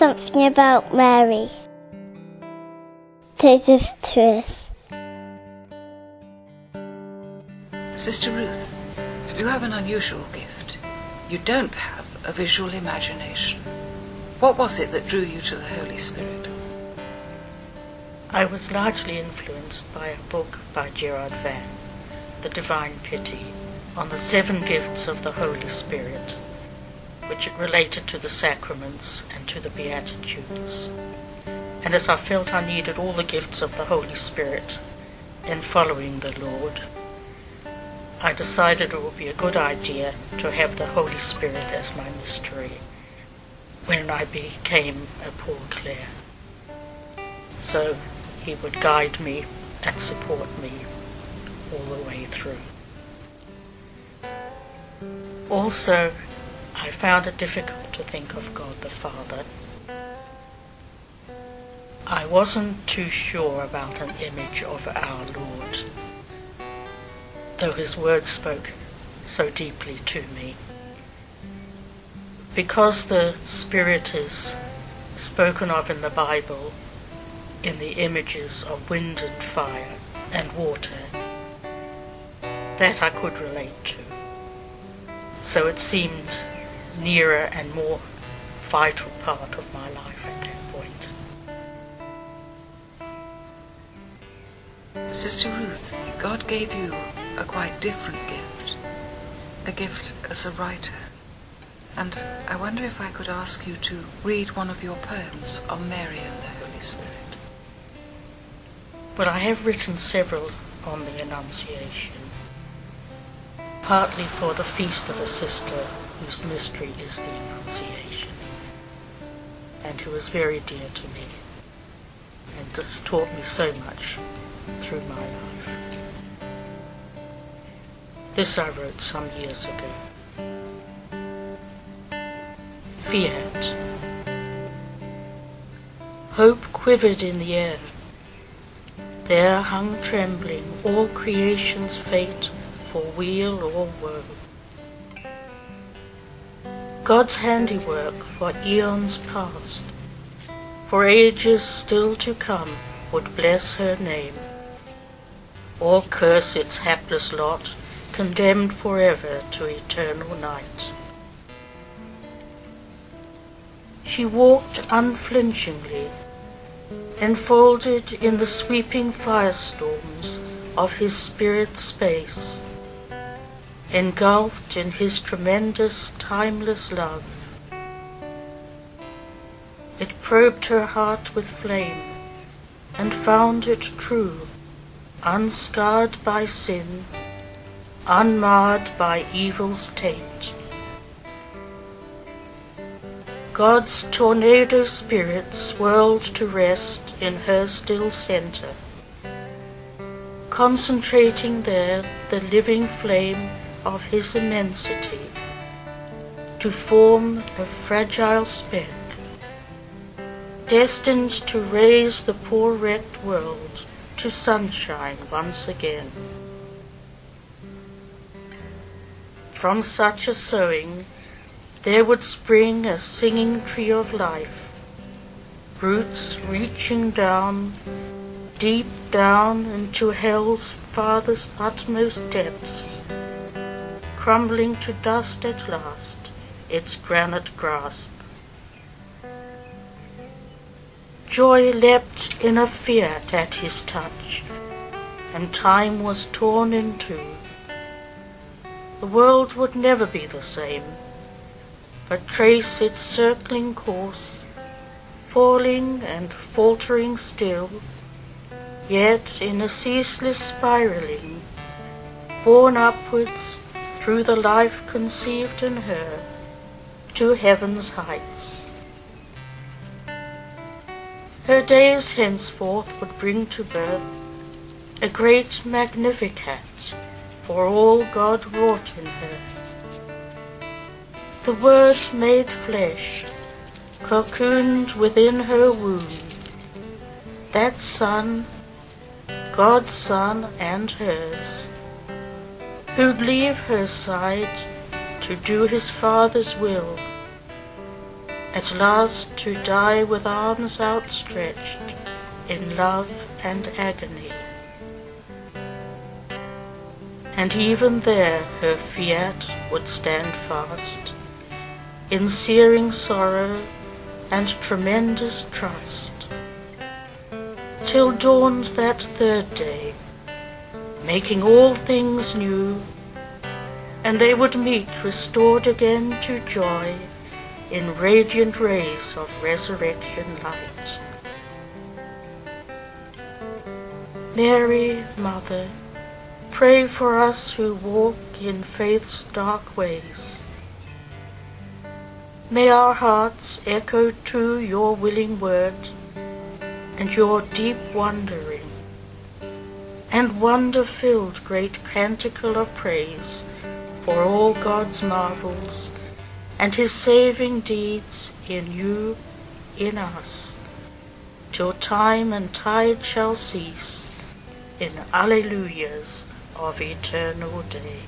something about Mary. Take us to us. Sister Ruth, you have an unusual gift. You don't have a visual imagination. What was it that drew you to the Holy Spirit? I was largely influenced by a book by Gerard Van, The Divine Pity, on the 7 gifts of the Holy Spirit, which it related to the sacraments and to the Beatitudes. And as I felt I needed all the gifts of the Holy Spirit in following the Lord, I decided it would be a good idea to have the Holy Spirit as my mystery when I became a Paul Clare. So he would guide me and support me all the way through. Also, I found it difficult to think of God the Father. I wasn't too sure about an image of our Lord, though his words spoke so deeply to me. Because the Spirit is spoken of in the Bible in the images of wind and fire and water, that I could relate to. So it seemed nearer and more vital part of my life at that point. Sister Ruth, God gave you a quite different gift, a gift as a writer. And I wonder if I could ask you to read one of your poems on Mary and the Holy Spirit. Well, I have written several on the Annunciation, partly for the feast of a sister whose mystery is the Annunciation, and who is very dear to me, and has taught me so much through my life. This I wrote some years ago. Fiat. Hope quivered in the air. There hung trembling all creation's fate, for weal or woe. God's handiwork for eons past, for ages still to come, would bless her name, or curse its hapless lot, condemned forever to eternal night. She walked unflinchingly, enfolded in the sweeping firestorms of his spirit space, engulfed in his tremendous, timeless love. It probed her heart with flame, and found it true, unscarred by sin, unmarred by evil's taint. God's tornado spirit swirled to rest in her still center, concentrating there the living flame of his immensity, to form a fragile speck, destined to raise the poor wrecked world to sunshine once again. From such a sowing there would spring a singing tree of life, roots reaching down, deep down into hell's farthest utmost depths, crumbling to dust at last its granite grasp. Joy leapt in a fiat at his touch, and time was torn in two. The world would never be the same, but trace its circling course, falling and faltering still, yet in a ceaseless spiraling, borne upwards through the life conceived in her, to heaven's heights. Her days henceforth would bring to birth a great Magnificat for all God wrought in her. The Word made flesh, cocooned within her womb, that Son, God's Son and hers, who'd leave her side to do his Father's will, at last to die with arms outstretched in love and agony. And even there her fiat would stand fast, in searing sorrow and tremendous trust, till dawned that third day, making all things new, and they would meet restored again to joy in radiant rays of resurrection light. Mary, Mother, pray for us who walk in faith's dark ways. May our hearts echo to your willing word and your deep wondering, and wonder-filled great canticle of praise for all God's marvels and his saving deeds in you, in us, till time and tide shall cease in alleluias of eternal day.